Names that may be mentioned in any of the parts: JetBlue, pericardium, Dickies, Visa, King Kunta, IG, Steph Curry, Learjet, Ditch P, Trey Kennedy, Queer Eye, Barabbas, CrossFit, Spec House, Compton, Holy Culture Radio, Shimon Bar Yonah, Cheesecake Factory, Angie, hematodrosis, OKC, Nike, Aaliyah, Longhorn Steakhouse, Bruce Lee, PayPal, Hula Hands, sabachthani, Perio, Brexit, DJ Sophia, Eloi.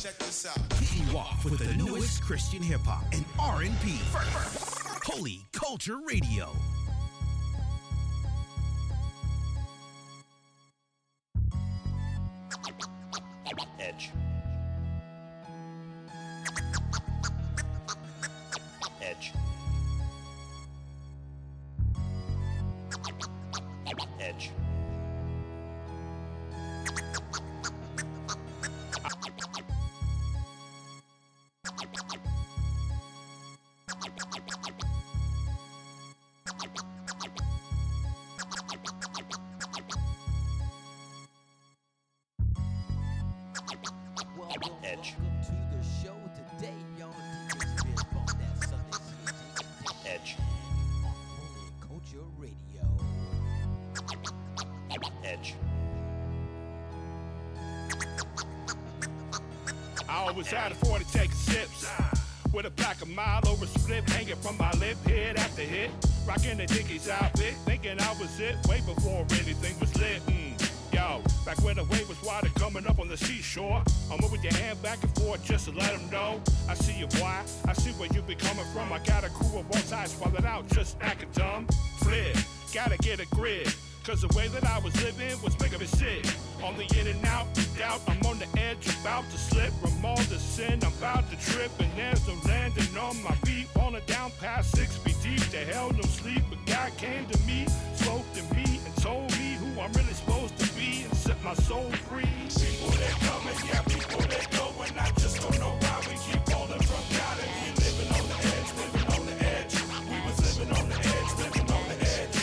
Check this out. Keep off with the newest Christian hip hop and R&B. Holy Culture Radio. Edge. Out of 40 take sips with a pack of Milo over slip hanging from my lip, hit after hit, rocking the Dickies outfit, thinking I was it way before anything was lit. Yo, back when the wave was wider coming up on the seashore, I'm moving your hand back and forth just to let them know I see you, boy, I see where you be coming from. I got a crew of all sides swallowed out, just acting dumb. Flip, gotta get a grip, cause the way that I was living was making me sick. On the in and out, doubt, I'm on the edge, about to slip. From all the sin, I'm about to trip. And there's no landing on my feet. Falling down past 6 feet deep, the hell no sleep. But God came to me, spoke to me, and told me who I'm really supposed to be, and set my soul free. People that come and yeah, people that go, and I just don't know why we keep falling from God. And we living on the edge, living on the edge. We was living on the edge, living on the edge.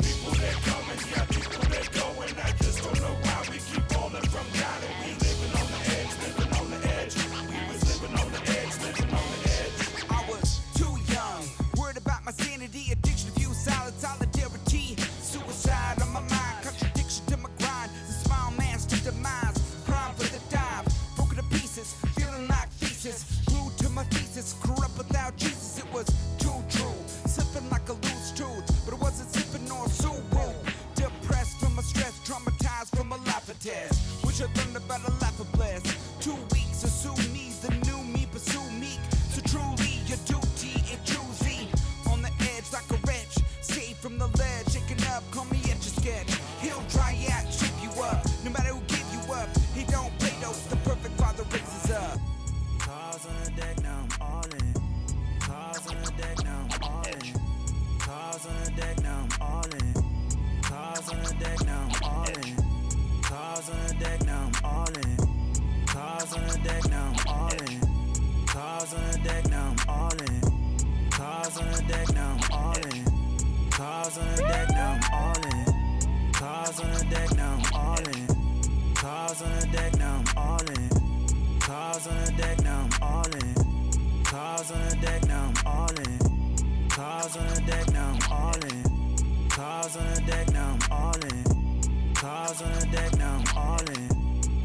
People that come and yeah, people that go, and I just don't know why we keep falling from God. And we living on the edge, living on the edge. We was living on the edge, living on the edge. I was too young, worried about my sanity, addiction, view, solid, solidarity, suicide on my mind, contradiction to my grind, the smile master demise, prime for the dive, broken to pieces, feeling like feces, glued to my thesis, corrupt without Jesus, it was too true, sipping like a loose tooth, but it wasn't sipping nor so woo. Depressed from my stress, traumatized from a life test. Wish I learned about a life of bliss. 2 weeks of sue me, the new me, pursue me. So truly, your duty and choosy. On the edge like a wretch, saved from the ledge, shaking up, call me at your sketch. He'll dry out, trip you up, no matter who give you up. He don't play those, the perfect father raises up. Cars on the deck, now I'm all in. Cars on the deck, now I'm all in. Cars on the deck, now I'm all in. Cars on the deck, now I'm all in. Cars on the deck, now I'm all in. Cars on the deck, now I'm all in. Cars on the deck, now I'm all in. Cars on the deck, now I'm all in. Cars on the deck, now I'm all in. Cars on the deck, now I'm all in. Cars on the deck, now I'm all in. Cars on the deck, now I'm all in. Cars on the deck, now I'm all in. Cars on the deck, now I'm all in.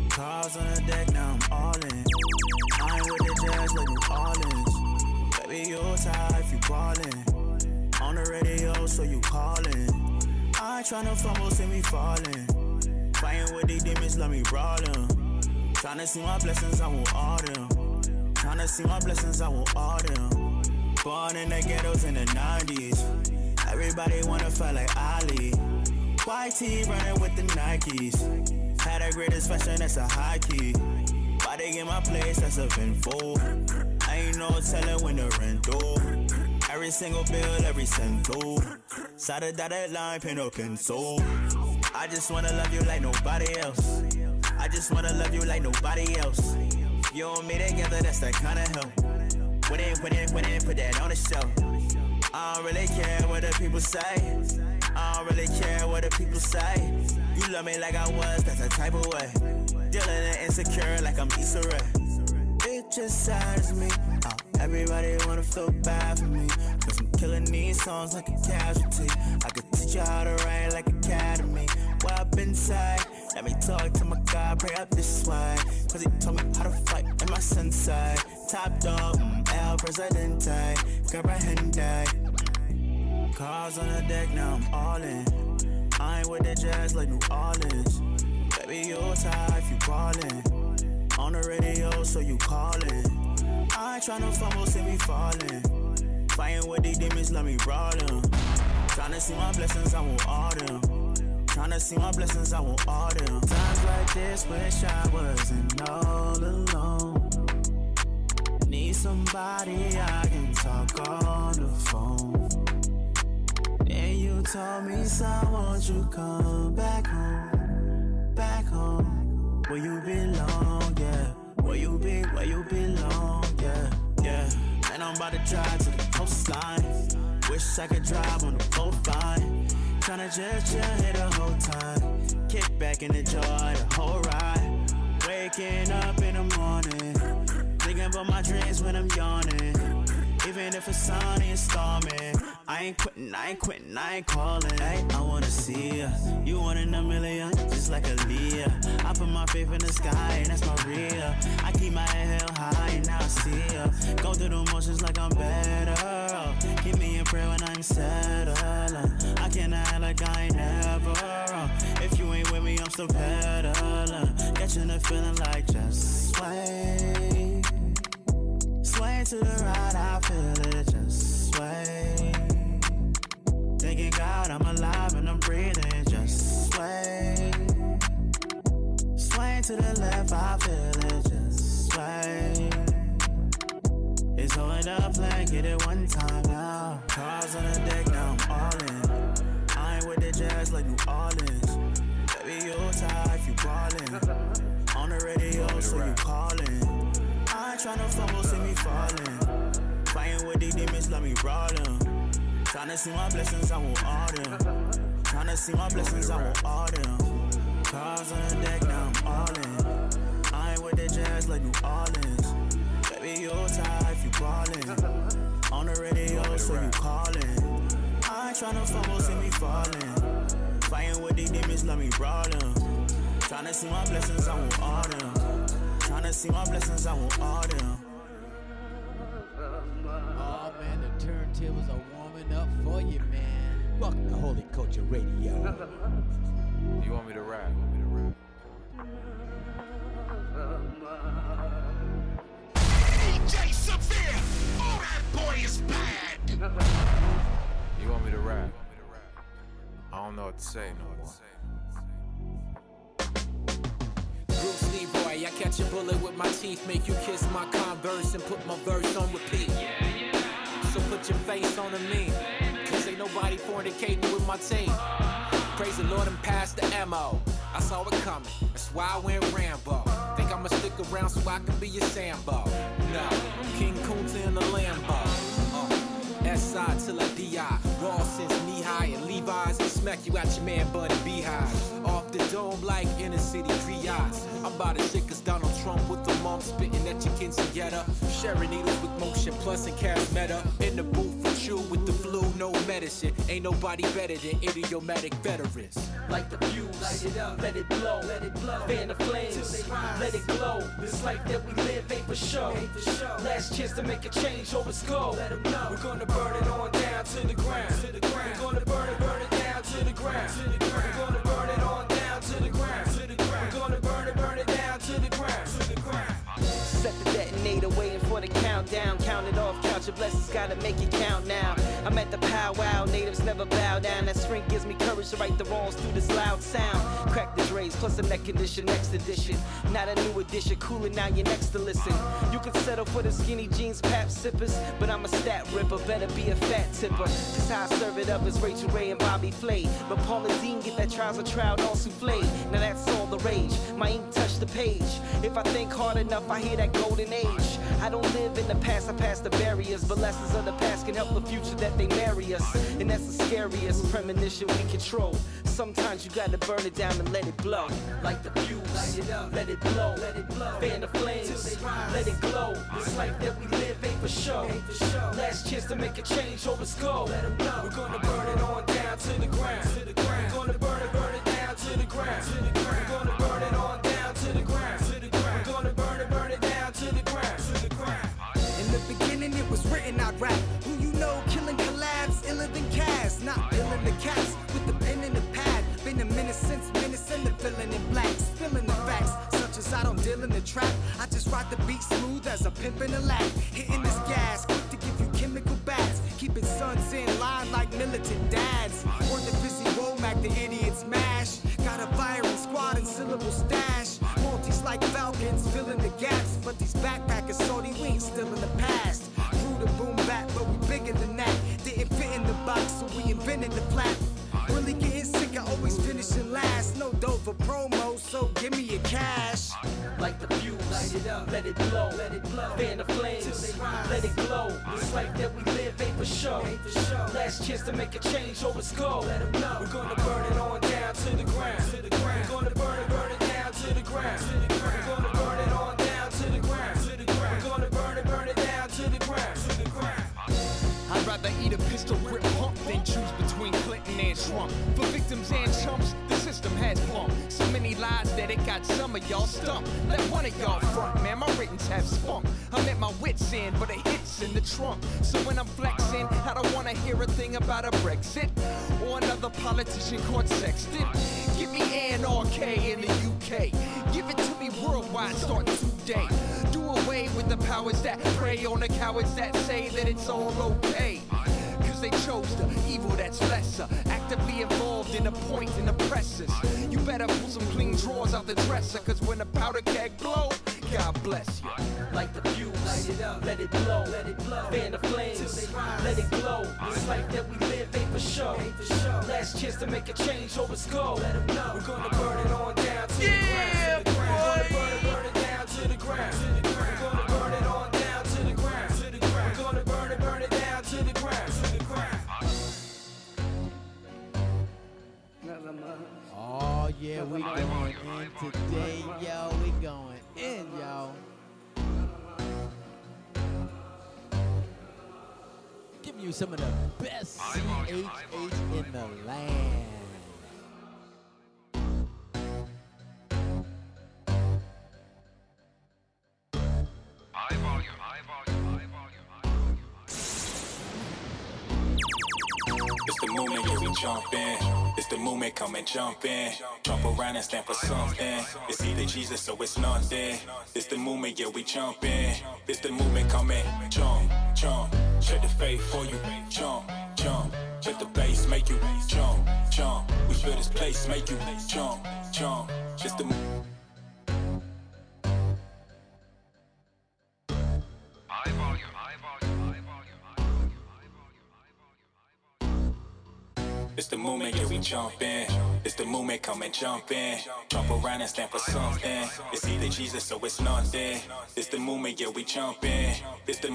Cars on the deck, now I'm all in. Cars on the deck, now I'm all in. Cars on the deck, now I'm all in. I ain't with the jazz, let me all in. Baby, you're tired if you ballin'. On the radio, so you callin'. I ain't tryna fumble, see me fallin'. Fightin' with these demons, let me brawl them. Tryna see my blessings, I want all them. Tryna see my blessings, I want all them. Born in the ghettos in the 90s. Everybody wanna fight like Ali. YT running with the Nikes. Had the greatest fashion, that's a high key. Body in my place, that's a info. Ain't no telling when to rent though. Every single bill, every cent though. Side of dotted line, pin up and soul. I just wanna love you like nobody else. I just wanna love you like nobody else. You and me together, that's that kind of help. Win it, put that on the shelf. I don't really care what the people say. I don't really care what the people say. You love me like I was, that's the type of way. Dealing and insecure like I'm Issa Rae. It just saddens me how everybody wanna feel bad for me, cause I'm killing these songs like a casualty. I could teach you how to write like academy. Well, I've been tight. Let me talk to my God, pray up this way, cause he told me how to fight in my sensei. Top dog, El Presidente, Comprehende. Cars on the deck, now I'm all in. I ain't with the jazz like New Orleans. Baby, you're tired if you ballin'. on the radio, so you callin'. I tryna fumble, see me fallin'. Fightin' with these demons, let me brawlin'. Tryna see my blessings, I want all them. Tryna see my blessings, I want all them. Times like this, wish I wasn't all alone. Need somebody I can talk on the phone. Then you told me, son, won't you come back home, back home, where you belong, yeah, where you be, where you belong, yeah, yeah. And I'm about to drive to the coastline. Wish I could drive on the boat line. Tryna just chill here the whole time. Kick back and enjoy the whole ride. Waking up in the morning. Thinking about my dreams when I'm yawning. Even if it's sunny and stormy, I ain't quitting, I ain't quitting, I ain't calling. Hey, I wanna see ya. You one in a million, just like Aaliyah. I put my faith in the sky and that's my real. I keep my head held high and now I see ya. Go through the motions like I'm better. Keep me in prayer when I'm settling. I cannot act like I ain't never wrong. If you ain't with me, I'm still peddling. Catching the feeling like just sway. Sway to the right, I feel it, just sway. Thanking God I'm alive and I'm breathing, just sway. Sway to the left, I feel it, just sway. It's holding up like get it one time now. Cars on the deck, now I'm all in. I ain't with the jazz like New Orleans. Baby, you're tired if you ballin'. On the radio, so you callin'. I tryna fumble, see me fallin'. Fightin' with these demons, let me brawlin'. Tryna see my blessings, I want all them. Tryna see my blessings, I want all them. Cars on the deck, now I'm all in. I ain't with the jazz like New Orleans. Baby, you're tired if you ballin'. On the radio, so you callin'. I tryna fumble, see me fallin'. Fightin' with these demons, let me brawlin'. Tryna see my blessings, I want all them. Tryna see my blessings, I want all them. Oh man, the turntables are warming up for you, man. Fuck the Holy Culture Radio. You want me to rap? You want me to rap? DJ Sophia! Oh, that boy is bad! You want me to rap? I don't know what to say no more. Bruce Lee boy, I catch a bullet with my teeth, make you kiss my Converse and put my verse on repeat. So put your face on to me, cause ain't nobody fornicating with my team. Praise the Lord and pass the ammo. I saw it coming, that's why I went Rambo. Think I'ma stick around so I can be your Sambo. No, King Kunta in the Lambo. S.I. till I D.I. Raw since knee high and Levi's. Smack you out your man buddy beehive. Off the dome like inner city triads. I'm about as sick as Donald Trump with the mom spitting at your quinceañera. Sharing needles with motion plus and cash meta. In the booth with you with the flu, no medicine. Ain't nobody better than idiomatic veterans. Like the fuse, light it up, let it blow, let it blow. Fan the flames, let it glow. This life that we live ain't for show. Last chance to make a change, oh it's go. Let 'em know. We're gonna burn it on down to the ground. We're gonna burn it down to the ground. We're gonna burn it on down to the ground. We're gonna burn it down to the ground. Set the detonator, waiting for the countdown. Count it off, count your blessings, gotta make it count now. I'm at the powwow, natives never bow down. That shrink gives me courage to right the wrongs through this loud sound. Crack the drains, plus a neck condition, next edition. Not a new edition, cooling out your next to listen. You could settle for the skinny jeans, pap sippers, but I'm a stat ripper, better be a fat tipper. Cause how I serve it up is Rachel Ray and Bobby Flay. But Paula Deen get that trials of trial on souffle. Now that's all the rage, my ink touched the page. If I think hard enough, I hear that golden age. I don't live in the past, I pass the barriers. But lessons of the past can help the future that they marry us. And that's the scariest premonition we control. Sometimes you gotta burn it down and let it blow. Like the fuse, light it up, let it blow, let it blow. Fan the flames, let it glow. This life that we live ain't for show. Last chance to make a change, or it's go. Let 'em know. We're gonna burn it on down to the ground. We're gonna burn it down to the ground. We're gonna burn it on down to the ground. We're gonna burn it down to the ground. In the beginning it was written, I'd rap. Who you know, killing collabs, iller than cast. Not killing the cats with the pen in the pad. Been a minute since menacing the villain in black. Spilling the facts, such as I don't deal in the trap. I pimpin' a lap, hitting this gas, quick to give you chemical baths, keeping sons in line like militant dads. Or the busy Womack, the idiots mash. Got a firing squad and syllable stash. Multis like Falcons filling the gaps, but these backpackers so they ain't still in the past. Grew the boom back, but we bigger than that. Didn't fit in the box, so we invented the flap. Really getting sick, I always finishing last. No dough for promo, so give me your cash. Like the fuse, light it up, let it blow, let it blow. Fan the flames, let it glow. This life that we live ain't for show. Last chance to make a change, or it's go. Let 'em know we're gonna burn it on down to the ground. We're gonna burn it down to the ground. We're gonna burn it on down to the ground. We're gonna burn it down to the ground. I'd rather eat a pistol grip pump than choose between Clinton and Trump. For victims and chumps, the system has plumbed so many lies that it got some of y'all stumped. Let one of y'all front, man, my ratings have spunk. I'm at my wits end, but it hits in the trunk. So when I'm flexing, I don't wanna hear a thing about a Brexit or another politician caught sexting. Give me anarchy in the UK. Give it to me worldwide, start today. Do away with the powers that prey on the cowards that say that it's all okay. Cause they chose the evil that's lesser, actively involved in appointing oppressors. You better pull some clean drawers out the dresser, cause when the powder keg blow, God bless you. Like the fuse, light it up, let it blow, let it blow. Fan the flames, let it glow. This life that we live ain't for show. Last chance to make a change, or it's go. Let 'em know we're gonna burn it on down to the ground. We're gonna burn it down to the ground. We're gonna burn it on down to the ground. We're gonna burn it down to the ground. Oh yeah, we going in today, yo. We going in, yo. Giving you some of the best CHH in the land. It's the movement, yeah, we jump in. It's the movement, come and jump in. Jump around and stand for something. It's either Jesus or it's nothing. It's the movement, yeah, we jump in. It's the movement, come and jump, jump. Check the faith for you, jump, jump. Check the bass, make you jump, jump. We feel this place, make you jump, jump. It's the movement. It's the movement, yeah, we jump in. It's the movement, come and jump in. Jump around and stand for something. It's either Jesus or it's nothing. It's the movement, yeah, we jump in. It's the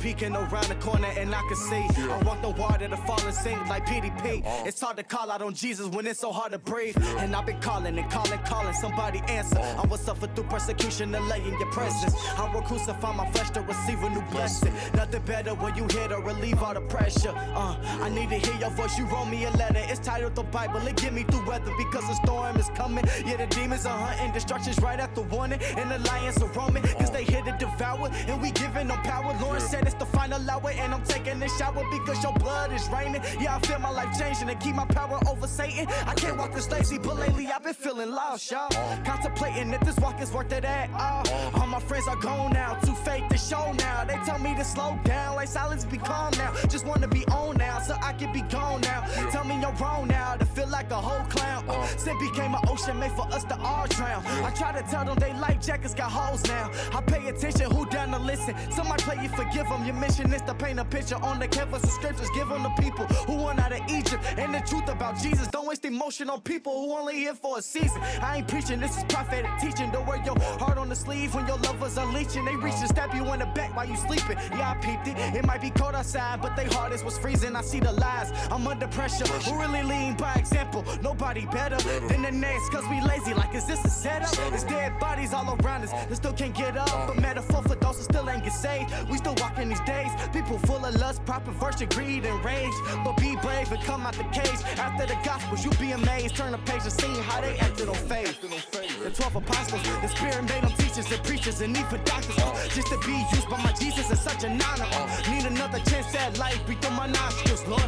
peeking around the corner and I can see. I walk the water, the falling sink like PDP. It's hard to call out on Jesus when it's so hard to breathe. And I've been calling and calling, somebody answer. I will suffer through persecution and lay in your presence. I will crucify my flesh to receive a new blessing. Nothing better when you hear to relieve all the pressure. I need to hear your voice, you wrote me a letter. It's titled the Bible, it get me through weather because the storm is coming. Yeah, the demons are hunting, destruction's right after warning. And the lions are roaming, cause they here to devour. And we giving them power, Lord said it's the final hour. And I'm taking a shower because your blood is raining. Yeah, I feel my life changing and keep my power over Satan. I can't walk this lazy, but lately I've been feeling lost, y'all. Contemplating if this walk is worth it at all. All my friends are gone now, too fake to show now. They tell me to slow down, like silence be calm now. Just wanna be on now, so I can be gone now. Tell me you're wrong now, to feel like a whole clown. Sin became an ocean made for us to all drown. I try to tell them they like jackets got holes now. I pay attention, and who down to listen. Somebody play you, forgive them. Your mission is to paint a picture on the canvas of scriptures. Give them the people who went out of Egypt and the truth about Jesus. Don't waste emotion on people who only here for a season. I ain't preaching, this is prophetic teaching. Don't wear your heart on the sleeve when your lovers are leeching. They reach and stab you in the back while you sleeping. Yeah, I peeped it. It might be cold outside, but they heart is what's freezing. I see the lies. I'm under pressure. Who really lean by example? Nobody better than the next, cause we lazy. Like, is this a setup? There's dead bodies all around us that still can't get up. A metaphor for those who still ain't get saved. We still walking these days. People full of lust, proper version, greed, and rage. But be brave and come out the cage. After the gospel, you be amazed. Turn the page and see how they acted on faith. The 12 apostles, the spirit made them teachers and preachers and need for doctors. Just to be used by my Jesus is such an honor. Need another chance at life. Breathe through my nostrils, Lord.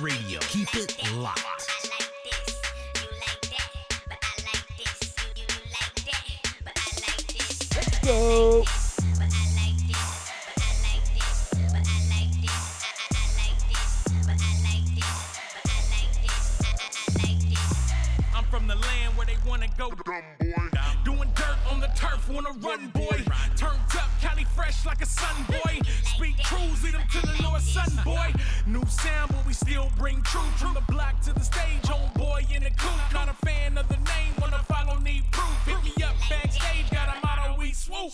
Radio. Keep it locked. Let's go. I'm from the land where they wanna go dumb boy. Doing dirt on the turf, wanna run boy. Turned up, Cali fresh like a sun boy. Speak truths, lead them to the Lord, son boy. New sound, but we still bring truth. From the block to the stage, homeboy in the coupe. Not a fan of the name, wanna follow, need proof. Pick me up backstage, got a motto, we swoop.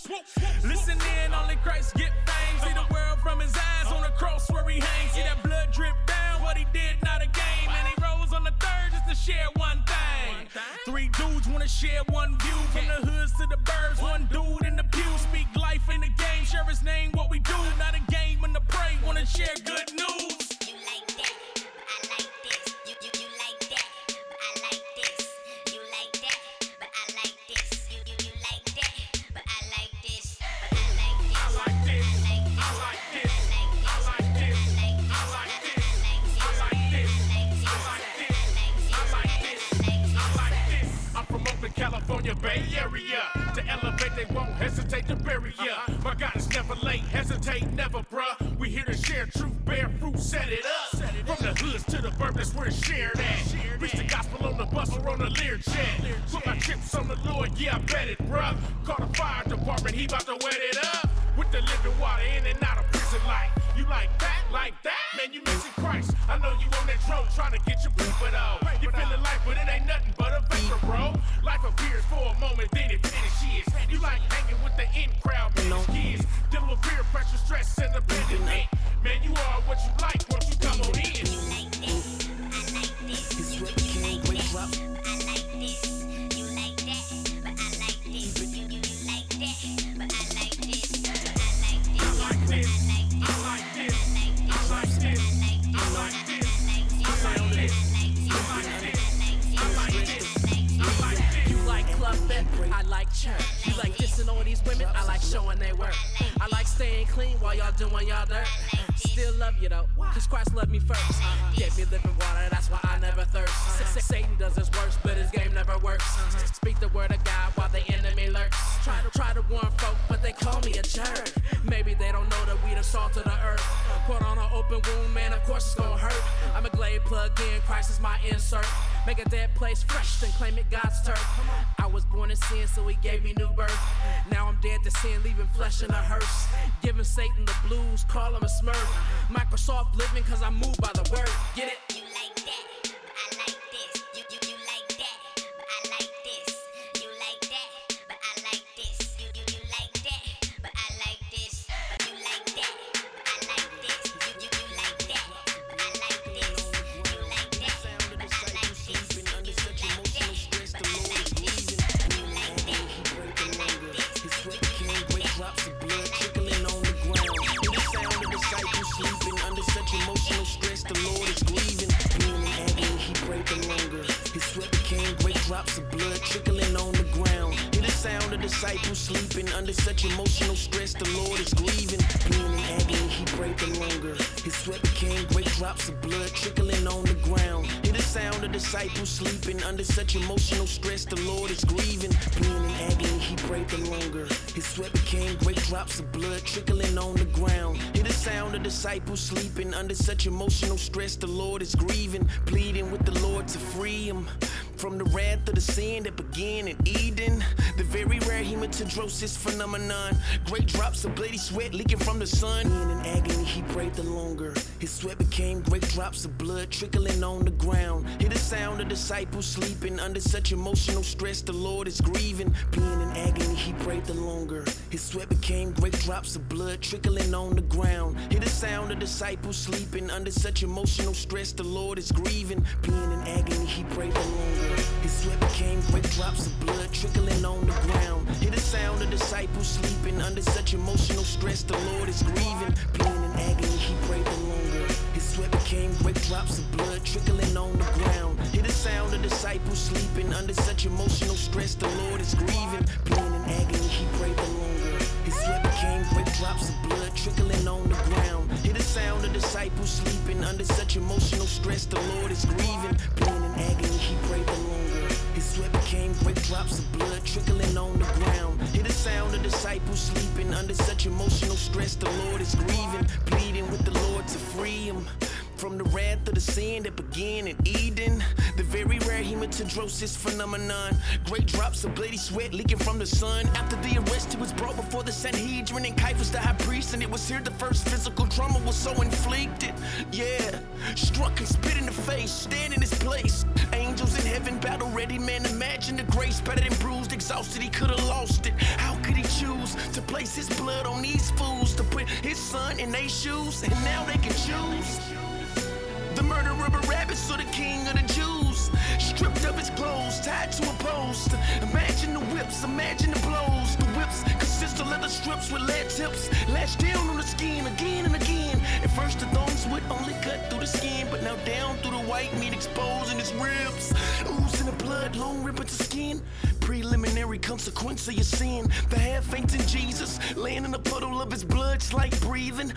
Listen in, only Christ get fame. See the world from his eyes, on the cross where he hangs. See that blood drip down, what he did, not a game. And he rose on the third just to share one thing. Three dudes wanna share one view. From the hoods to the birds, one dude in the pew. Speak life in the game, share his name, what we do. Not a game in the prey, wanna share good news. Bay Area, to elevate they won't hesitate to bury ya. My God is never late, hesitate never, bruh. We here to share truth, bear fruit, set it up. From the hoods to the burp, that's where it's shared at. Reach the gospel on the bus or on a Learjet. Put my chips on the Lord, yeah I bet it, bruh. Call the fire department, he bout to wet it up. With the living water in and out of prison life. You like that, man you missing Christ. I know you on that road trying to get your people though. You feeling life, but it ain't nothing but a vapor, bro. Life appears for a moment, then it finishes. You like hanging with the in crowd, man, it's kids. Dealing with fear, pressure, stress, and abandonment. Man, you are what you like, won't you come on in? It's what you can't wake up. I like church. You like dissing all these women, I like showing they work. I like staying clean while y'all doing y'all dirt. Still love you though, cause Christ loved me first. Gave me living water, that's why I never thirst. Satan does his worst, but his game never works. Speak the word of God while the enemy lurks. Try to warn folk, but they call me a jerk. Maybe they don't know that we the salt of the earth. Put on an open wound, man, of course it's gonna hurt. I'm a Glade plug in, Christ is my insert. Make a dead place fresh, then claim it God's turf. I was born in sin, so he gave me new birth. Now I'm dead to sin, leaving flesh in a hearse. Giving Satan the blues, call him a smurf. Microsoft living, cause I'm moved by the word. Get it? You like that? disciple sleeping under such emotional stress. The Lord is grieving. Being in agony, he prayed the longer. His sweat became great drops of blood trickling on the ground. Hear the sound of disciples sleeping under such emotional stress. The Lord is grieving. Being in agony, he prayed the longer. His sweat became great drops of blood trickling on the ground. Hear the sound of disciples sleeping under such emotional stress. The Lord is grieving, pleading with the Lord to free him from the wrath of the sin that began in Eden. The very rare hematodrosis phenomenon. Great drops of bloody sweat leaking from the sun. Being in agony, he prayed the longer. His sweat became great drops of blood trickling on the ground. Hear the sound of disciples sleeping under such emotional stress. The Lord is grieving. Being in agony, he prayed the longer. His sweat became great drops of blood trickling on the ground. Hear the sound of disciples sleeping under such emotional stress. The Lord is grieving. Being in agony, he prayed the longer. His sweat became great drops of blood trickling on the ground. Hear the sound of disciples sleeping under such emotional stress. The Lord is grieving. Being in agony, he prayed the longer. His sweat became great drops of blood trickling on the ground. Hear the sound of disciples sleeping under such emotional stress. The Lord is grieving. Being in agony, he prayed the longer. His sweat became great drops of blood trickling on the ground. Hear the sound of disciples sleeping under such emotional stress. The Lord is grieving. Being in agony, he prayed the longer. His sweat became great drops of blood trickling on the ground. Hear the sound of disciples sleeping under such emotional stress. The Lord is grieving, pleading with the Lord to free him from the wrath of the sin that began in Eden. The very rare hematodrosis phenomenon. Great drops of bloody sweat leaking from the sun. After the arrest, he was brought before the Sanhedrin and Caiaphas the high priest, and it was here the first physical trauma was so inflicted. Yeah, struck and spit in the face, stand in his place. Angels in heaven, battle ready, man, imagine the grace. Better than bruised, exhausted, he could have lost it. How could he choose to place his blood on these fools, to put his son in their shoes, and now they can choose? The murderer Barabbas or the king of the Jews, stripped of his clothes, tied to a post. Imagine the whips, imagine the blows. The whips consist of leather strips with lead tips, lashed down on the skin again and again. At first the thongs would only cut through the skin, but now down through the white meat, exposing his ribs, oozing the blood, long ripping the skin. Preliminary consequence of your sin. The half-fainting Jesus laying in a puddle of his blood, it's like breathing.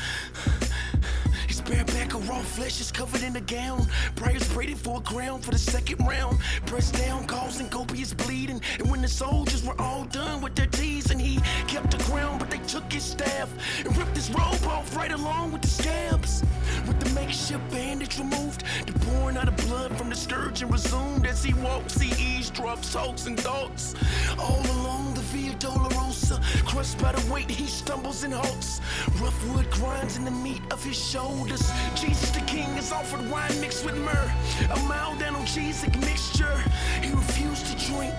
His bare back of raw flesh is covered in a gown. Prayers braided for a crown for the second round. Pressed down, causing copious bleeding. And when the soldiers were all done with their teasing, he kept the crown, but they took his staff and ripped his robe off right along with the scabs. With the makeshift bandage removed, the pouring out of blood from the scourging resumed. As he walks, he eavesdrops, hopes and thoughts. All along the Via Dolorosa, crushed by the weight, he stumbles and halts. Rough wood grinds in the meat of his shoulders. Jesus the King is offered wine mixed with myrrh, a mild analgesic mixture. He refused to drink.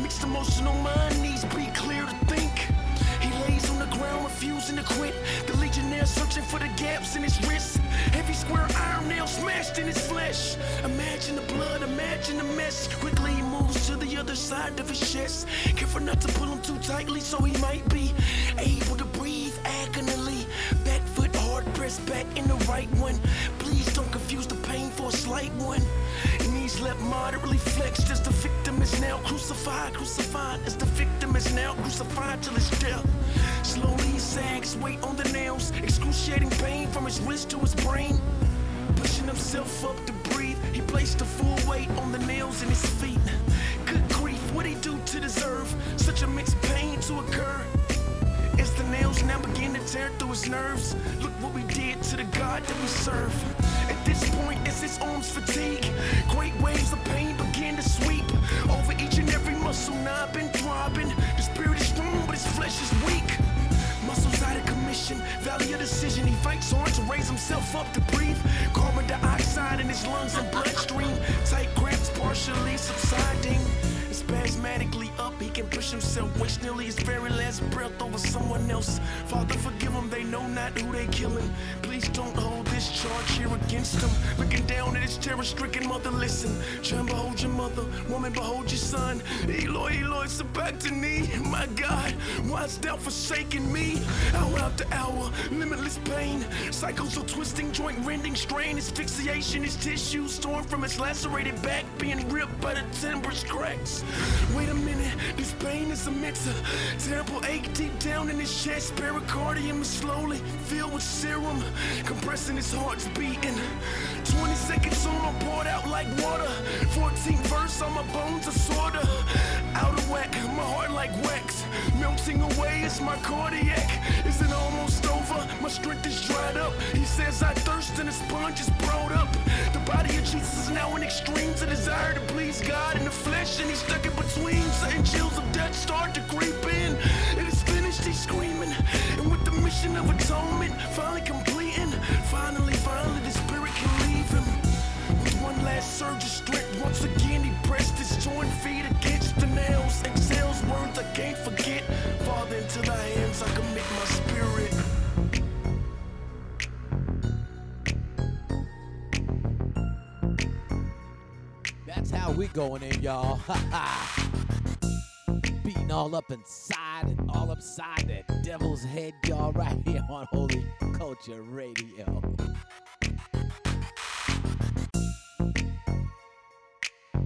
Mixed emotional mind needs be clear to think. He lays on the ground, refusing to quit. The legionnaire searching for the gaps in his wrists. Heavy square iron nail smashed in his flesh. Imagine the blood, imagine the mess. Quickly he moves to the other side of his chest. Careful not to pull him too tightly, so he might be able to breathe agonally. Back foot hard pressed back in the right one. Please don't confuse the pain for a slight one. Knees left moderately flexed as the victim is now crucified, crucified as the victim is now crucified till his death. Slowly he sags, weight on the nails, excruciating pain from his wrist to his brain. Pushing himself up to breathe, he placed the full weight on the nails in his feet. Good grief, what he do to deserve such immense pain to occur? As the nails now begin to tear through his nerves, look what we did to the God that we serve. At this point, as his arms fatigue, great waves of pain begin to sweep over each and every muscle knob and throbbing. The spirit is strong, but his flesh is weak. Muscles out of commission, valley of decision. He fights hard to raise himself up to breathe. Carbon dioxide in his lungs and bloodstream. Tight cramps partially subsiding. And spasmodically up, he can push himself, waste nearly his very last breath over someone else. Father, forgive him, they know not who they killing. Please don't hold this this charge here against him. Looking down at his terror-stricken mother, listen. Try and behold your mother, woman, behold your son. Eloi, Eloi, sabachthani, my God, why hast thou forsaken me? Hour after hour, limitless pain. Cycles of twisting, joint rending, strain, asphyxiation, his tissues torn from his lacerated back, being ripped by the timbers cracks. Wait a minute, this pain is a mixer. Terrible ache deep down in his chest, pericardium is slowly filled with serum, compressing his heart's beating. 20 seconds on, I'm poured out like water. 14th verse, all my bones are sorta out of whack, my heart like wax. Melting away is my cardiac. Is it almost over? My strength is dried up. He says I thirst and the sponge is brought up. The body of Jesus is now in extremes, a desire to please God in the flesh, and he's stuck in between. Certain chills of death start to creep in. It is finished, he's screaming. And with the mission of atonement finally completing, finally the spirit can leave him. With one last surge of strength, once again he pressed his joined feet against the nails. Exhales words I can't forget. Father, into thy hands I commit my spirit. That's how we going in, y'all. Beating all up inside and all upside that devil's head, y'all, right here on Holy Culture Radio.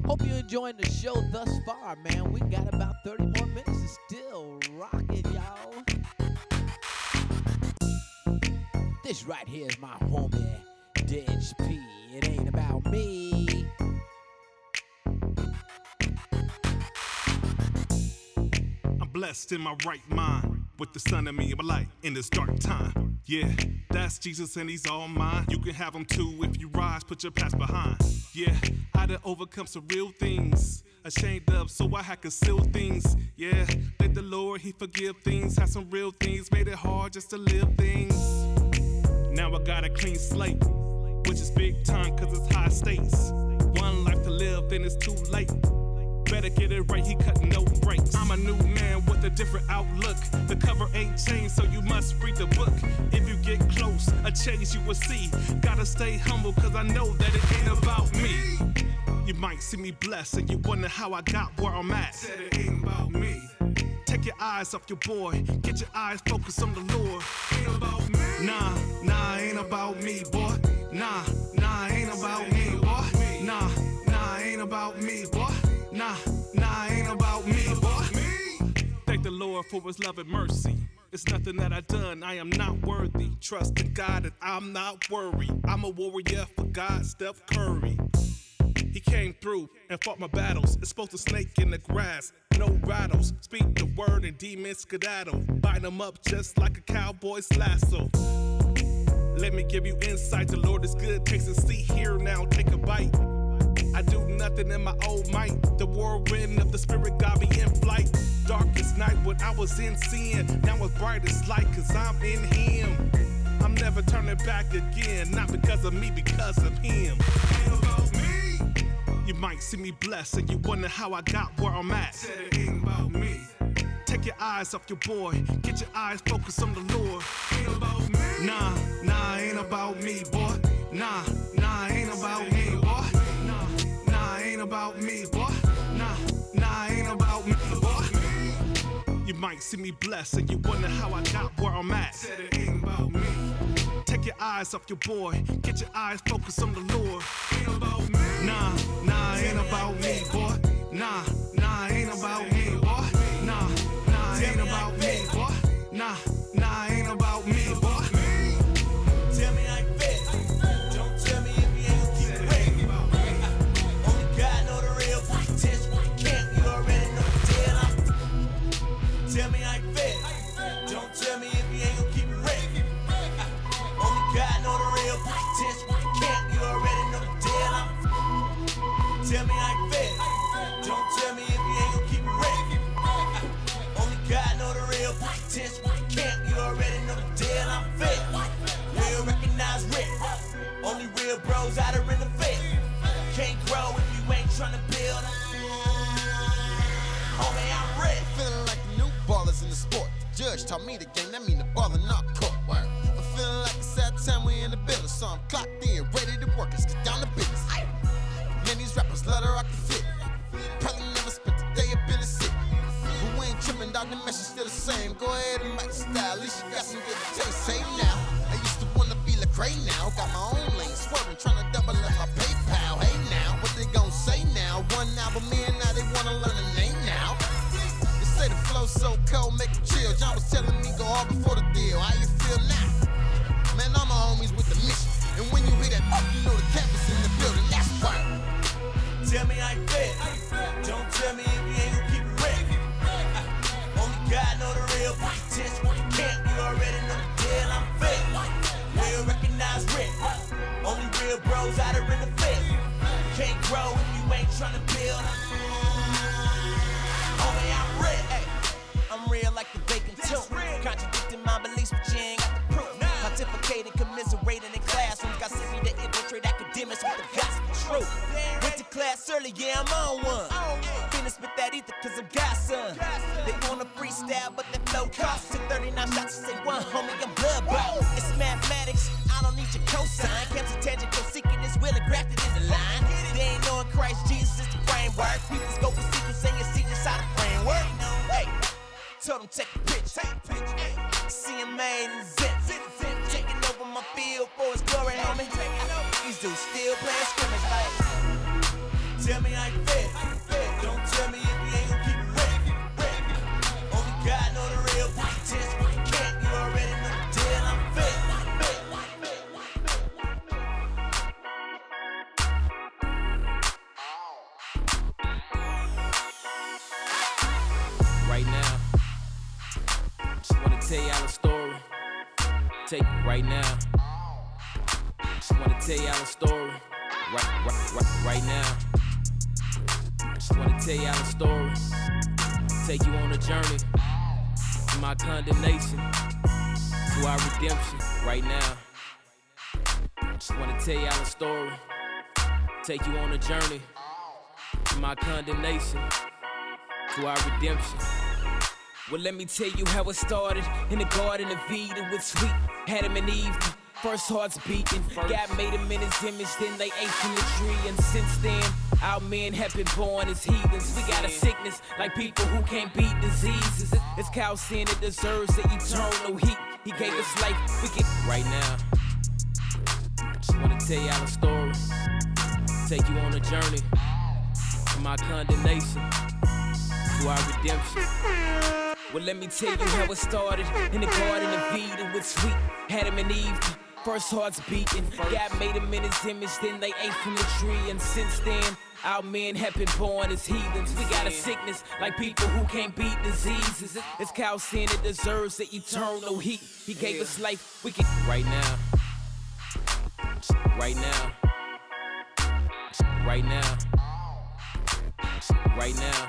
Hope you're enjoying the show thus far, man. We got about 30 more minutes and still rocking, y'all. This right here is my homie, Ditch P. It ain't about me. I'm blessed in my right mind with the sun in me and my light in this dark time. Yeah, that's Jesus and he's all mine. You can have him too if you rise, put your past behind. Yeah, I done overcome some real things. Ashamed of, so I had concealed things. Yeah, thank the Lord, he forgive things. Had some real things, made it hard just to live things. Now I got a clean slate, which is big time cause it's high stakes. One life to live, then it's too late. Better get it right, he cut no breaks. I'm a new man with a different outlook. The cover ain't changed, so you must read the book. If you get close, a change you will see. Gotta stay humble, cause I know that it ain't about me. You might see me blessed, and you wonder how I got where I'm at. Said it ain't about me. Take your eyes off your boy. Get your eyes focused on the Lord. Ain't about me. Nah, ain't about me, boy. Nah, ain't about me, boy. Nah, ain't about me, boy. Nah, ain't about me, boy. Thank the Lord for his love and mercy. It's nothing that I done, I am not worthy. Trust in God and I'm not worried. I'm a warrior for God, Steph Curry. He came through and fought my battles. Exposed a snake in the grass, no rattles. Speak the word and demons skedaddle. Bind them up just like a cowboy's lasso. Let me give you insight, the Lord is good. Takes a seat here now, take a bite. I do nothing in my old might. The whirlwind of the spirit got me in flight. Darkest night when I was in sin. Now it's brightest light cause I'm in him. I'm never turning back again. Not because of me, because of him. Ain't about me. You might see me blessed and you wonder how I got where I'm at. Said it ain't about me. Take your eyes off your boy. Get your eyes focused on the Lord. Ain't about me. Nah, ain't about me, boy. Nah, ain't about me, boy. Ain't about me, boy. Nah, ain't about me, boy. You might see me blessed and you wonder how I got where I'm at. Said it ain't about me. Take your eyes off your boy. Get your eyes focused on the Lord. Ain't about me. Nah, ain't about me, boy. Nah, ain't about me, boy. Nah, ain't about me, boy. Nah, ain't about me, boy. Tell me like this. Tell me like this. Don't tell me if you ain't gonna keep it real. Only God know the real potential. Why can't you already know the deal? Tell me like this. Don't tell me if you ain't gonna keep it real. Only God know the real potential. Why can't you already know the deal? I'm fit. Real recognize real. Only real bros out of in the fit. Can't grow if you ain't tryna build. Homie, I'm real. Feeling like ballers in the sport. The judge taught me the game, that mean the baller not caught. I'm feeling like it's sad time we in the building, so I'm clocked in, ready to work, it's down to business. Many rappers let her, I can fit. Probably never spent a day up in the city. But we ain't tripping, dog, the message still the same. Go ahead and make the style, at least you got some good taste. Same now, I used to wanna be like Gray now. Got my own lane, swerving, trying to double up my PayPal. Hey now, what they gon' say now? One album in, now they wanna learn a name now. They say the flow so cold, make them chill. John was telling me go hard before the deal. How you feel now? Man, all my homies with the mission. And when you hear that, you know the campus in the building, that's why. Tell me how you feel. Don't tell me if you ain't gonna keep it real. Only God know the real. Test what you can't, you already know the deal. I'm fit. Real recognize real. Only real bros out here in the field. Can't grow if you ain't tryna build. Homie, I'm real. Ay, I'm real like the bacon too. Contradicting my beliefs, but you ain't got the proof. Pontificating, commiserating in classrooms. Got sent me to infiltrate academics with the gospel truth. Went to class early, yeah, I'm on one. Finished with that ether, cause I'm godson. They wanna freestyle, but that flow costs. Took 39 shots to say one, homie, I'm blood bought. It's mathematics, I don't need your cosign. Kept a tangent, cause seeking is will and grafted in the line. They ain't knowing Christ Jesus is the framework. People go for seeking, saying see inside the framework. Hey, told them take the picture. CMA and zip. Taking over my field for his glory, homie. These dudes still playing scrimmage like. Tell me how you feel. Don't tell me if you ain't gonna keep it real. Only God know the real. Test what you can't, you already know the deal. I'm fit. Right now, just wanna tell y'all a story. Take it right now. Just wanna tell y'all a story. Right now. Just wanna tell y'all a story. Take you on a journey from my condemnation to our redemption. Right now. Just wanna tell y'all a story. Take you on a journey from my condemnation to our redemption. Well, let me tell you how it started in the Garden of Eden with sweet Adam and Eve. First hearts beating. God made them in his image, then they ate from the tree. And since then, our men have been born as heathens. We got a sickness like people who can't beat diseases. It's called sin, it deserves the eternal heat. He gave us life, we get right now. Just wanna tell y'all a story. Take you on a journey from my condemnation to our redemption. Well, let me tell you how it started in the Garden of Eden with sweet Adam and Eve. First hearts beating. God made them in his image, then they ate from the tree. And since then, our men have been born as heathens. We got a sickness like people who can't beat diseases. It's called sin, it deserves the eternal heat. He gave us life, we can. Right now. Right now. Right now. Right now.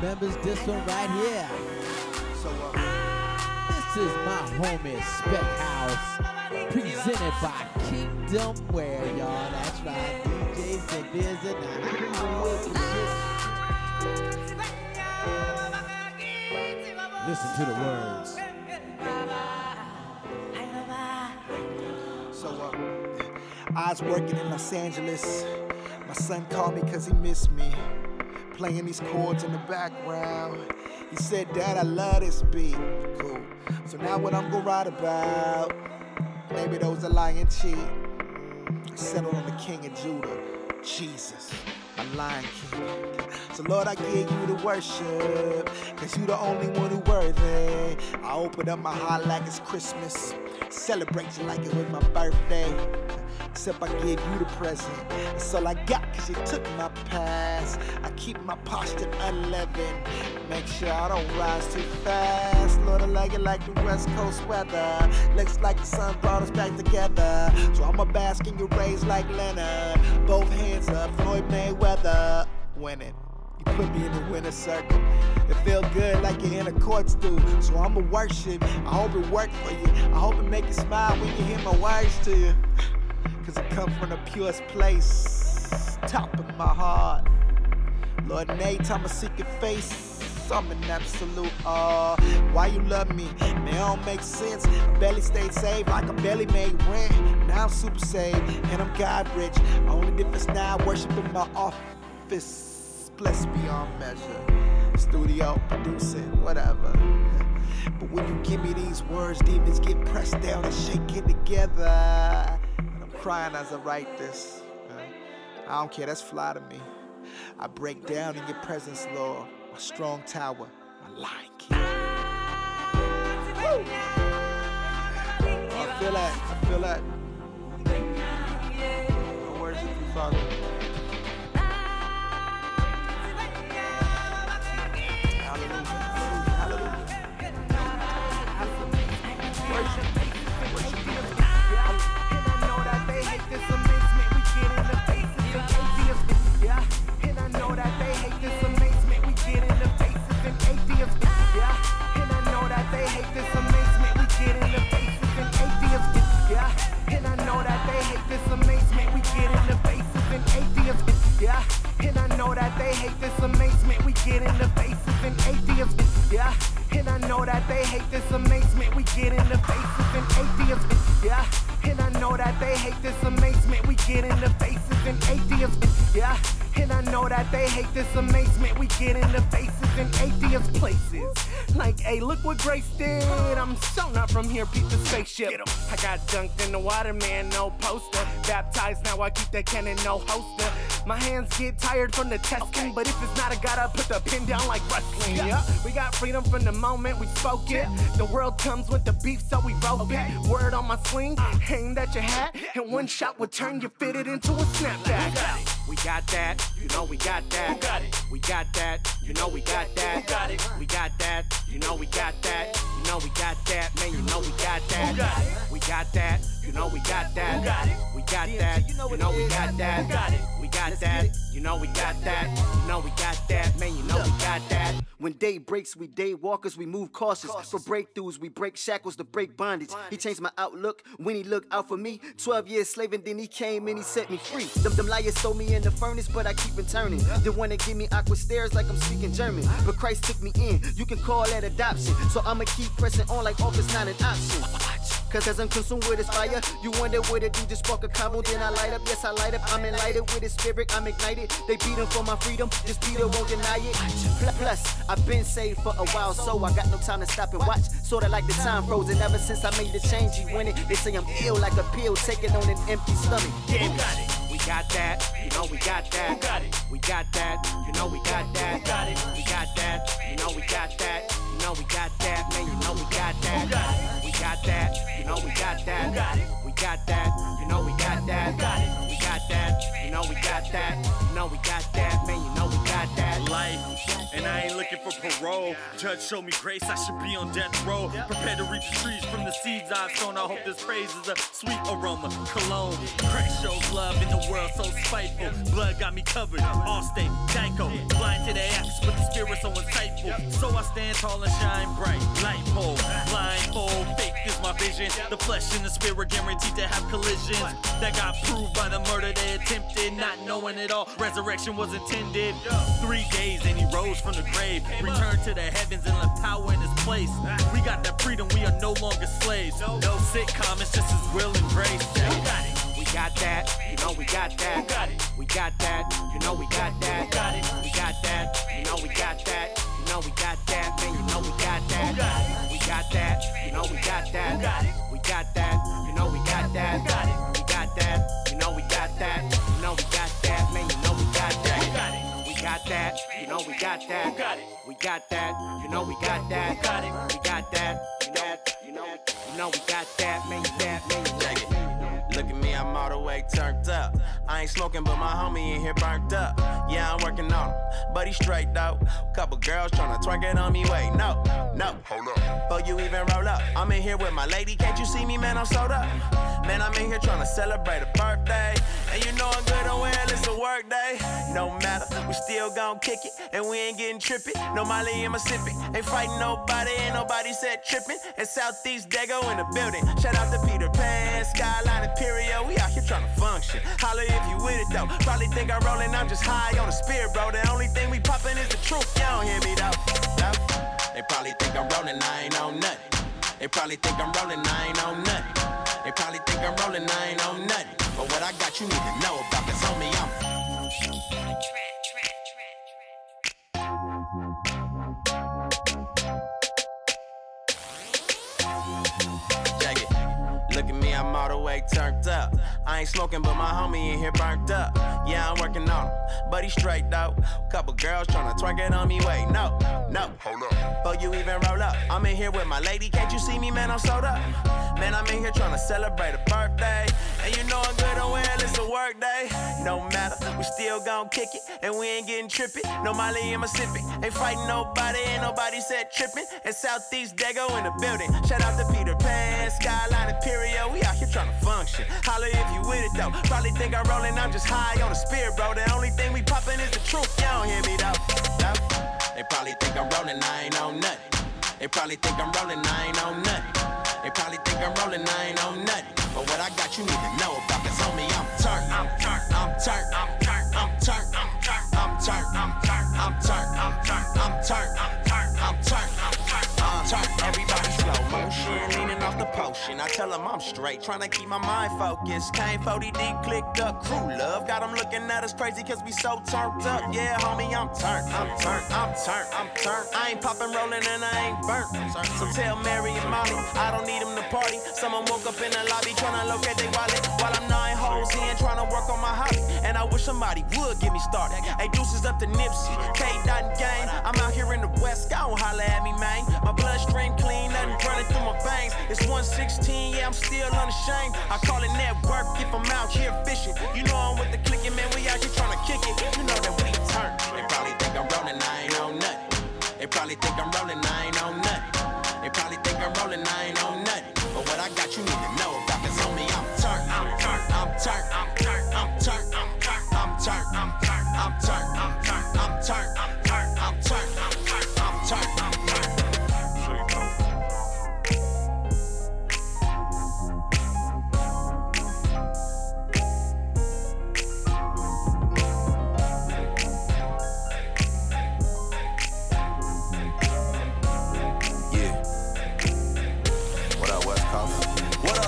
Remembers this one right here. So, this is my homie Spec House, presented by King. Kingdom Wear, y'all. That's right. DJ Sophia's in the house. Listen to the words. I was working in Los Angeles. My son called me because he missed me. Playing these chords in the background. He said, Dad, I love this beat. Cool. So now what I'm gonna write about? Maybe those a lion cheat. I settled on the King of Judah, Jesus, my Lion King. So Lord, I give you the worship, 'cause you the only one who worthy. I open up my heart like it's Christmas. Celebrate you like it was my birthday. Except I give you the present. That's all I got, 'cause you took my past. I keep my posture unleavened. Make sure I don't rise too fast. Lord, I like it like the West Coast weather. Looks like the sun brought us back together. So I'ma bask in your rays like Leonard. Both hands up, Floyd Mayweather. Winning. You put me in the winner's circle. It feels good like your inner courts do. So I'ma worship. I hope it worked for you. I hope it make you smile when you hear my words to you. 'Cause I come from the purest place, top of my heart. Lord, and every time I seek your face, I'm in absolute awe. Why you love me? They don't make sense. I barely stayed saved like I barely made rent. Now I'm super saved, and I'm God rich. Only difference now, I worship in my office. Blessed beyond measure. Studio, producing, whatever. But when you give me these words, demons get pressed down and shaken together. Crying as I write this. I don't care, that's fly to me. I break down in your presence, Lord. My strong tower, my Lion King. Oh, I feel that. I worship you, Father. Hallelujah. Worship you. They hate this amazement we get in the faces and atheists, yeah. And I know that they hate this amazement we get in the faces and atheists, yeah. And I know that they hate this amazement we get in the faces and atheists, yeah. And I know that they hate this amazement we get in the faces and atheists, yeah. And I know that they hate this amazement we get in the faces and atheists, yeah. And I know that they hate this amazement we get in the faces and atheists, yeah. And I know that they hate this amazement we get in the faces and atheists, yeah. And I know that they hate this amazement we get in the faces and atheist places. Like, hey, look what Grace did. I'm so not from here, peep the spaceship. I got dunked in the water, man, no poster. Baptized, now I keep that cannon, no holster. My hands get tired from the testing, okay. But if it's not a god, I put the pin down like wrestling. Yeah. We got freedom from the moment we spoke it. Yeah. The world comes with the beef, so we wrote it. Word on my sling, hang that your hat, and one shot will turn you fitted into a snapback. We got that, you know we got that. Who got it? We got that, you know we got that. Who got it? We got that, you know we got that. You know we got that, man, you know we got that. Who got it? We got that, you know we got that. Who got it? We got that, you know we got that. Who got it? We got that, you know we got that. You know we got that, man, you know we got that. When day breaks, we day walkers, we move cautious. For breakthroughs, we break shackles to break bondage. He changed my outlook when he looked out for me. 12 years slaving, then he came and he set me free. Them liars throw me in the furnace, but I keep returning. They wanna give me awkward stares like I'm speaking German. But Christ took me in, you can call that adoption. So I'ma keep pressing on like office not an option. 'Cause as I'm consumed with his fire, you wonder what it do, just spark a combo, then I light up, yes I light up, I'm enlightened with his spirit, I'm ignited, they beat him for my freedom, this Peter won't deny it, plus, I've been saved for a while, so I got no time to stop and watch, sorta like the time frozen, ever since I made the change, he went it, they say I'm ill like a pill, taken on an empty stomach, yeah, got it. We got that, you know we got that. Got it. We got that, you know we got that. Got it. We got that, you know we got that. You know we got that, man, you know we got that. Got it. We got that, you know we got that. Got it. We got that, you know we got that. Got it. We got that, you know we got that. You know we got that, man, you know we got that. Life And I ain't looking for parole. Judge showed me grace, I should be on death row. Prepare to reap the trees from the seeds I've sown. I hope this praise is a sweet aroma. Cologne, crack shows love in the world so spiteful. Blood got me covered, Allstate, Geico. Blind to their acts, but the spirit so insightful. So I stand tall and shine bright. Light pole, blindfold, fake is my vision. The flesh and the spirit guaranteed to have collisions. That got proved by the murder they attempted. Not knowing it all, resurrection was intended. 3 days and he rose from the grave. Returned to the heavens and left power in his place. We got that freedom, we are no longer slaves. No sitcom, it's just his will and grace. We got it. We got that, you know we got that. We got it. We got that, you know we got that. We got that, you know we got that. You know we got that, man, you know we got that. We got that, you know we got that. We got that, you know we got that. We got that, you know we got that. You know we got that, man, you know we got that. We got that, you know we got that. We got that, you know we got that. We got that, you know we got that, man, that, man. Look at me, I'm all the way turned up. I ain't smoking, but my homie in here burnt up. Yeah, I'm working on him, but he straight though. Couple girls tryna twerk it on me, wait, no. Hold up. Before you even roll up, I'm in here with my lady, can't you see me, man, I'm sold up. Man, I'm in here tryna celebrate a birthday. And you know I'm good on well, it's a work day. No matter, we still gon' kick it. And we ain't getting trippy, no Molly in my sippin'. Ain't fighting nobody, ain't nobody said trippin'. And Southeast Dago in the building. Shout out to Peter Pan, Skyline, Perio. We out here tryna function. Holla if you with it though. Probably think I'm rollin', I'm just high on the spirit, bro. The only thing we poppin' is the truth. Y'all don't hear me though. They probably think I'm rollin', I ain't on nothing. They probably think I'm rollin', I ain't on nothing. They probably think I'm rolling, I ain't on nothing. But what I got, you need to know about, cause homie, I'm check it. Look at me, I'm all the way turned up. I ain't smoking, but my homie in here burnt up. Yeah, I'm working on him, but he straight though. Couple girls tryna twerk it on me, wait, no. Hold up. Before you even roll up, I'm in here with my lady, can't you see me, man, I'm sold up. Man, I'm in here tryna celebrate a birthday. And you know I'm good on well, it's a work day. No matter, we still gon' kick it. And we ain't getting trippy, no Molly in my sippin'. Ain't fighting nobody, ain't nobody said trippin'. And Southeast Dago in the building. Shout out to Peter Pan, Skyline, and Perio. We out here tryna function. Holla if you with it though. Probably think I'm rollin', I'm just high on the spirit, bro. The only thing we poppin' is the truth. Y'all don't hear me though. They probably think I'm rollin', I ain't on nothing. They probably think I'm rollin', I ain't on nothing. They probably think I'm rollin', I ain't on nothing. But what I got, you need to know about, cause homie, I'm turned, I'm turned, I'm turned, I'm turned, I'm turned, I'm turned, I'm turned, I'm turned, I'm turned, I'm turned, I'm turned, I'm turned, I'm turned, I'm turned, I'm turned. Everybody slow motion, leaning off the potion. I tell them I'm straight, trying to keep my mind focused. Came 40D, clicked up, crew love. Got them looking at us crazy, cause we so turned up. Yeah, homie, I'm turned, I'm turned, I'm turned, I'm turned. I ain't poppin', rollin', and I ain't burnt. So tell Mary and Molly, I don't need them to party. Someone woke up in the lobby tryna locate they wallet, while I'm 9 hoes in tryna work on my hobby. And I wish somebody would get me started. Hey, deuces up to Nipsey, K.Dot and gang. I'm out here in the West, go holla at me, man. My bloodstream clean, nothing running through my veins. It's 116, yeah, I'm still unashamed. I call it network if I'm out here fishing. You know I'm with the clicking, man, we out here tryna kick it. You know that we turn. They probably think I'm rollin', I ain't on nothing. They probably think I'm rollin', I ain't on nothing. They probably think I'm rollin', I ain't on nothing. But what I got, you need to know about, cause homie, I'm turned, I'm turned, I'm turned, I'm turned, I'm turned, I'm turned, I'm turned, I'm turned, I'm turned, I'm turned, I'm turned, I'm turned, I'm turned, I'm turned, I'm turned, I'm turned.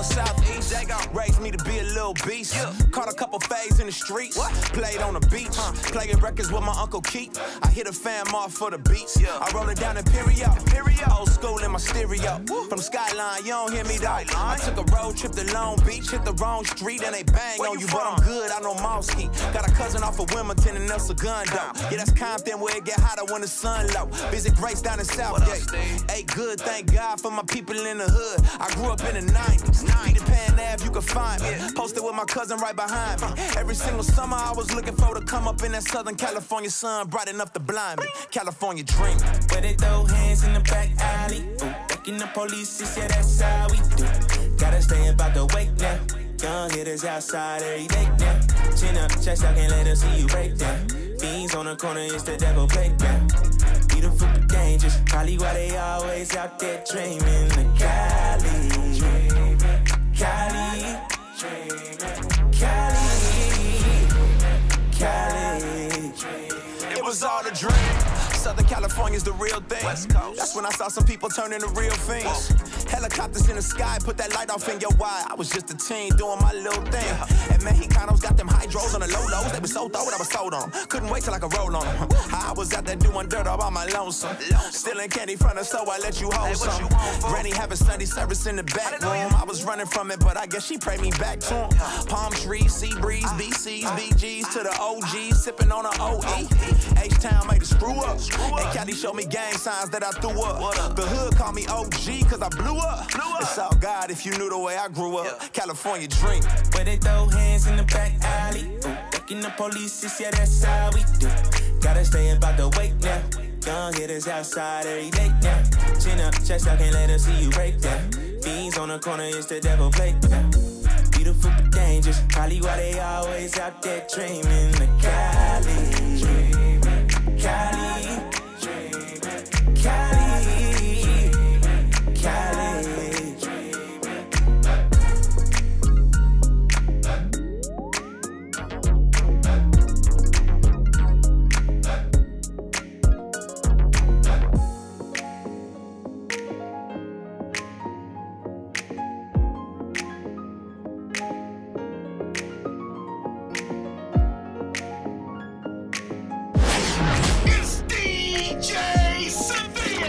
Southeast, they gon' raise me to be a little beast. Yeah. Caught a couple faves in the streets. What? Played on the beach. Playing records with my Uncle Keith. I hit a fan off for the beats. Yeah. I roll it down in Perio. Old school in my stereo. Woo. From Skyline, you don't hear me though. I took a road trip to Long Beach, hit the wrong street, and they bang on you, from? But I'm good, I know Moski. Got a cousin off of Wilmington and El Segundo. Yeah, that's Compton where it get hotter when the sun low. Visit Grace down in South Bay. Hey, good, thank God for my people in the hood. I grew up in the 90s. Peter Pan Ave, you can find me. Posted with my cousin right behind me. Every single summer I was looking for to come up in that Southern California sun, bright enough to blind me. California dream. Where they throw hands in the back alley. Ooh, ducking the police, yeah, that's how we do. Gotta stay about the wake now. Young hitters outside every day now. Chin up, chest out, can't let them see you break down. Fiends on the corner, it's the devil playground. Beautiful but dangerous, probably why they always out there dreaming. The Cali, Cali, Cali, Cali. It was all a dream. Southern California's the real thing. West Coast. That's when I saw some people turning to real fiends. Whoa. Helicopters in the sky, put that light off in your eye. I was just a teen doing my little thing. Yeah. And Mexicanos got them hydros on the low-lows. They was so throwed, I was sold on them. Couldn't wait till I could roll on them. I was out there doing dirt all by my lonesome. Stealing candy from her, so I let you hold some. You Granny having Sunday service in the back room. I was running from it, but I guess she prayed me back to him. Palm trees, sea breeze, BCs, BGs, to the OGs, sipping on an O-E. H-Town made a screw up. And Cali showed me gang signs that I threw up. The hood called me OG cause I blew up. It's all God if you knew the way I grew up. California drink. Where they throw hands in the back alley. Ooh, ducking the police, yeah, that's how we do. Gotta stay about the wake now. Young hitters outside every day now. Chin up, chest out, can't let them see you break down. Fiends on the corner, it's the devil play now. Beautiful but dangerous, probably why they always out there dreaming. The Cali, Cali, Cali, Cali. It's DJ Sophia.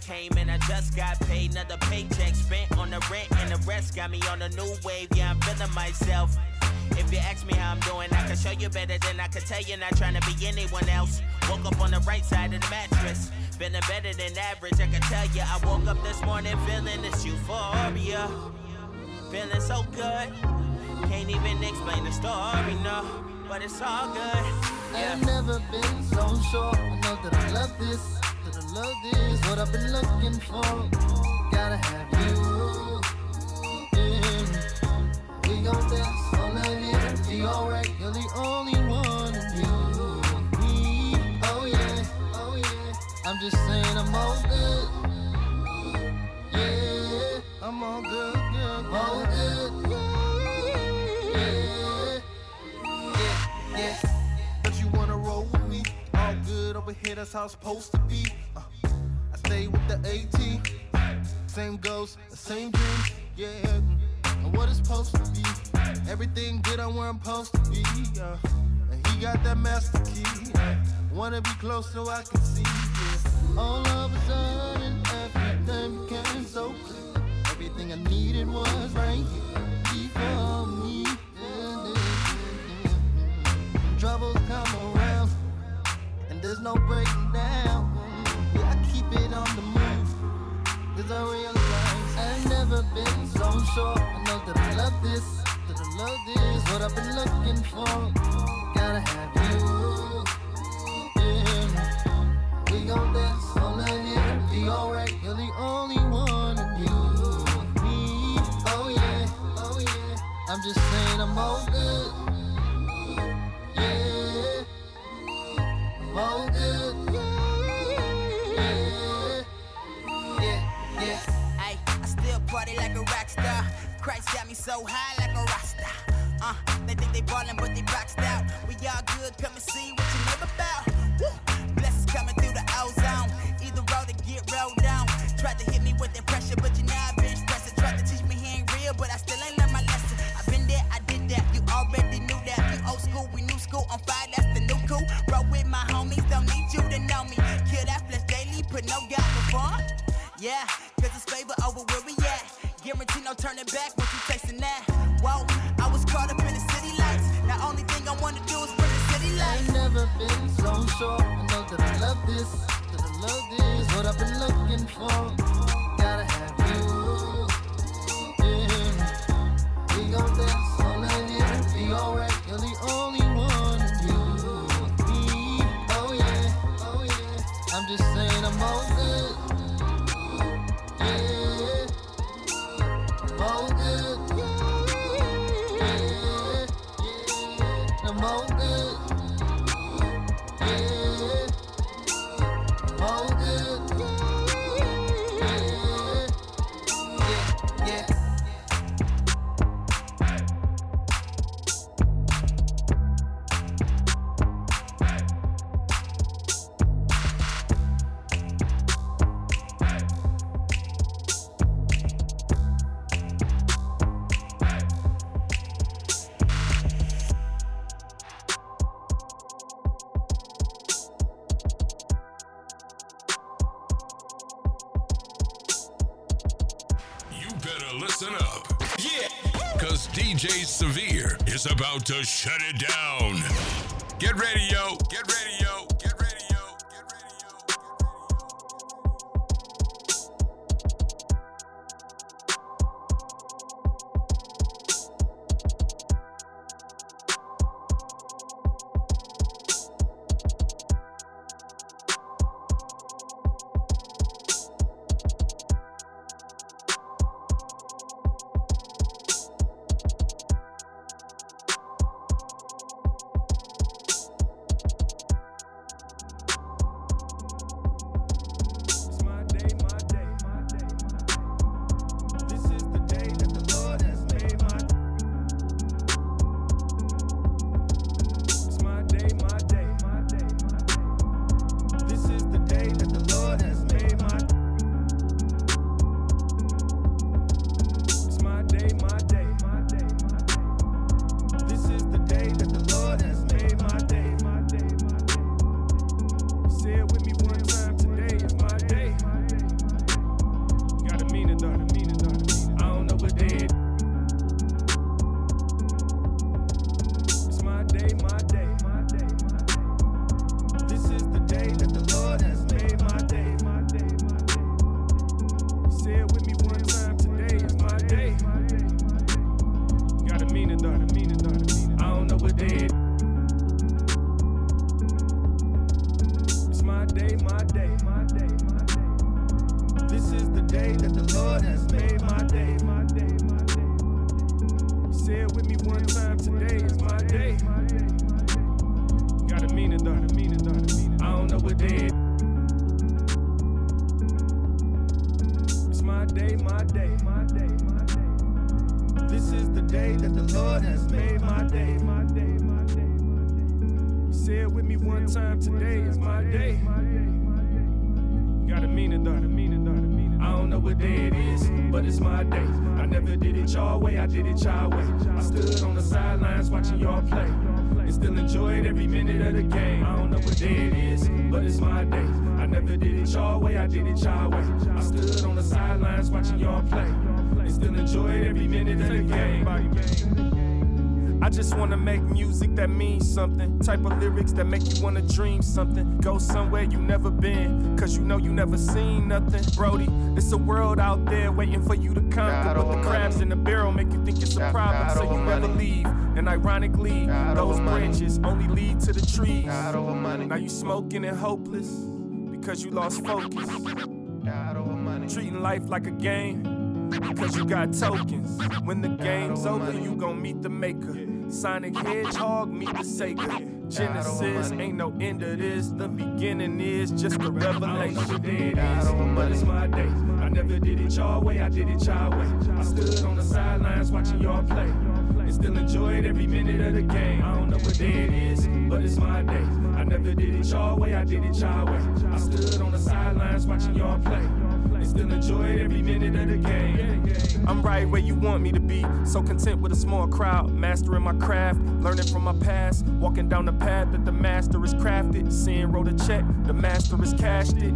pay came and I just got paid. Another paycheck spent on the rent and the rest got me on a new wave. Yeah, I'm feeling myself. If you ask me how I'm doing, I can show you better than I can tell you. Not trying to be anyone else. Woke up on the right side of the mattress. Feeling better than average, I can tell you. I woke up this morning feeling this euphoria. Feeling so good. Can't even explain the story, no. But it's all good. Yeah. I've never been so sure. I know that I love this. That I love this. What I've been looking for. Gotta have you. Yeah. We gon' dance. Be alright, you're the only one and you need. Oh yeah, oh yeah. I'm just saying I'm all good. Yeah, I'm all good, yeah, all good. Yeah, yeah, yeah. But you wanna roll with me? All good over here, that's how it's supposed to be. I stay with the AT. Same goals, same dreams. Yeah. What it's supposed to be. Everything good on where I'm supposed to be. And he got that master key. Wanna be close so I can see this. All of a sudden, everything became so clear. Everything I needed was right here before me. Troubles come around, and there's no breaking down. Yeah, I keep it on the move, 'cause I realize I've never been so sure. I know that I love this, that I love this. What I've been looking for. Gotta have you. Yeah. We gon' dance all night here. Be alright. You're the only one and you me. Oh yeah, oh yeah. I'm just saying I'm all good. Yeah, I'm all good. Yeah. Party like a rock star. Christ got me so high like a rockstar. They think they ballin', but they boxed out. We all good, come and see what you live about. Woo! Blessings coming through the ozone. Either road to get rolled down. Tried to hit me with that pressure, but you know I've been stressing. Tried to teach me he ain't real, but I still ain't learned my lesson. I've been there, I did that. You already knew that. You old school, we new school. On fire, that's the new cool. Roll with my homies, don't need you to know me. Kill that flesh daily, put no God before. Yeah, 'cause it's favor over where we at. Guarantee no turning back once you tasting that. Whoa, I was caught up in the city lights. Now only thing I wanna do is bring the city lights. I've never been so sure. I know that I love this, that I love this. What I've been looking for. Gotta have you. Yeah. We gon' dance all night here. Be alright, you're the only one you need. Oh yeah, oh yeah. I'm just saying I'm all good. All good, yeah, yeah, yeah. I'm all good, yeah. All good, yeah, yeah, yeah. DJ Severe is about to shut it down. Get ready, yo. Get ready, yo. Get ready, yo. Get ready, yo. day. Say it with me one time, today is my day. Gotta mean it though, I don't know what day it is. It's my day, This is the day that the Lord has made, my day. Say it with me one time, today is my day. Gotta mean it though, I don't know what day it is, but it's my day. I never did it y'all way, I did it y'all way. I stood on the sidelines watching y'all play and still enjoyed every minute of the game. I don't know what day it is, but it's my day. I never did it y'all way, I did it y'all way. I stood on the sidelines watching y'all play and still enjoyed every minute of the game. I just wanna make music that means something. Type of lyrics that make you wanna dream something. Go somewhere you never been, cause you know you never seen nothing. Brody, it's a world out there waiting for you to conquer, but the crabs in the barrel make you think it's a problem, so you never leave. And ironically, those branches only lead to the trees. Now you smoking and hopeless, because you lost focus. Treating life like a game, because you got tokens. When the game's over, you gon' meet the maker. Sonic Hedgehog, meet the Sega. Genesis, ain't no end of this. The beginning is just a revelation. I don't know what day it is, but it's my day. I never did it y'all way, I did it y'all way. I stood on the sidelines watching y'all play and still enjoyed every minute of the game. I don't know what day it is, but it's my day. I never did it y'all way, I did it y'all way. I stood on the sidelines watching y'all play and still enjoyed every minute of the game. I'm right where you want me to be, so content with a small crowd, mastering my craft, learning from my past, walking down the path that the master has crafted. Seeing wrote a check, the master has cashed it.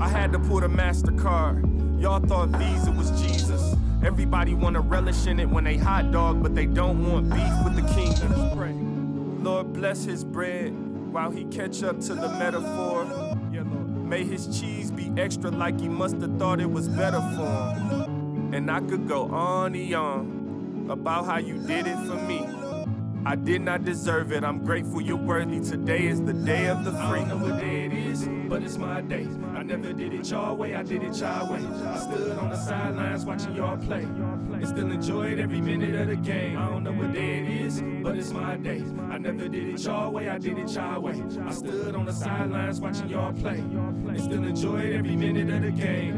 I had to pull the MasterCard. Y'all thought Visa was Jesus. Everybody wanna relish in it when they hot dog, but they don't want beef with the kingdom. Lord bless his bread while he catch up to the metaphor. May his cheese be extra like he must have thought it was better for him. And I could go on and on about how you did it for me. I did not deserve it, I'm grateful you're worthy. Today is the day of the free. I don't know what day it is, but it's my day. I never did it y'all way, I did it y'all way. I stood on the sidelines watching y'all play and still enjoyed every minute of the game. I don't know what day it is, but it's my day. I never did it y'all way, I did it y'all way. I stood on the sidelines watching y'all play and still enjoyed every minute of the game.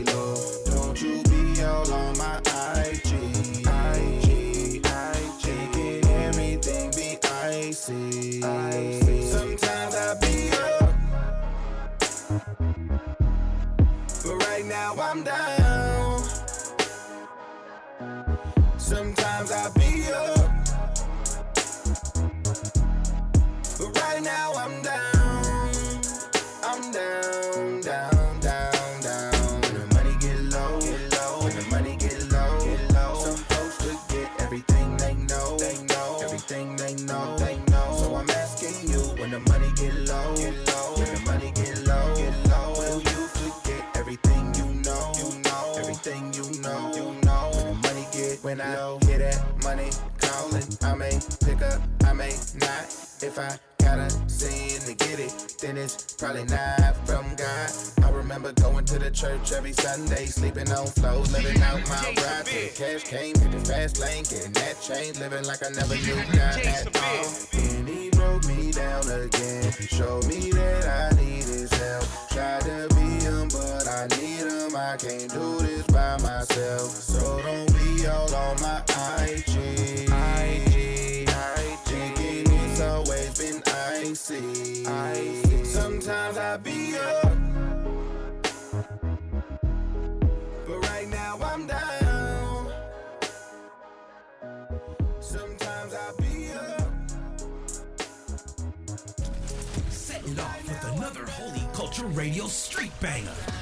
Don't you be all on my IG. But right now I'm down. Sometimes I'll be up. But right now I'm down. I'm down, down, down, down. When the money get low, get low. When the money get low, get low. Some folks could get everything they know, they know. Everything they know, they know. So I'm asking you, when the money get low, get low. When the money get low, get low. Will you forget everything you know, you know? Everything you know, you know. When the money get, when I low, hear that money calling, I may pick up, I may not. If I gotta sin to get it, then it's probably not from God. I remember going to the church every Sunday, sleeping on flows, living out my ride. Cash came, hit the fast lane, getting that change, living like I never knew God at all. Then he broke me down again, showed me that I need his help. Tried to be him, but I need him, I can't do this by myself. So don't be all on my IG. Thinking it's always been icy. Sometimes I be up, but right now I'm down. Sometimes I be up. Setting off with another Holy Culture Radio street banger.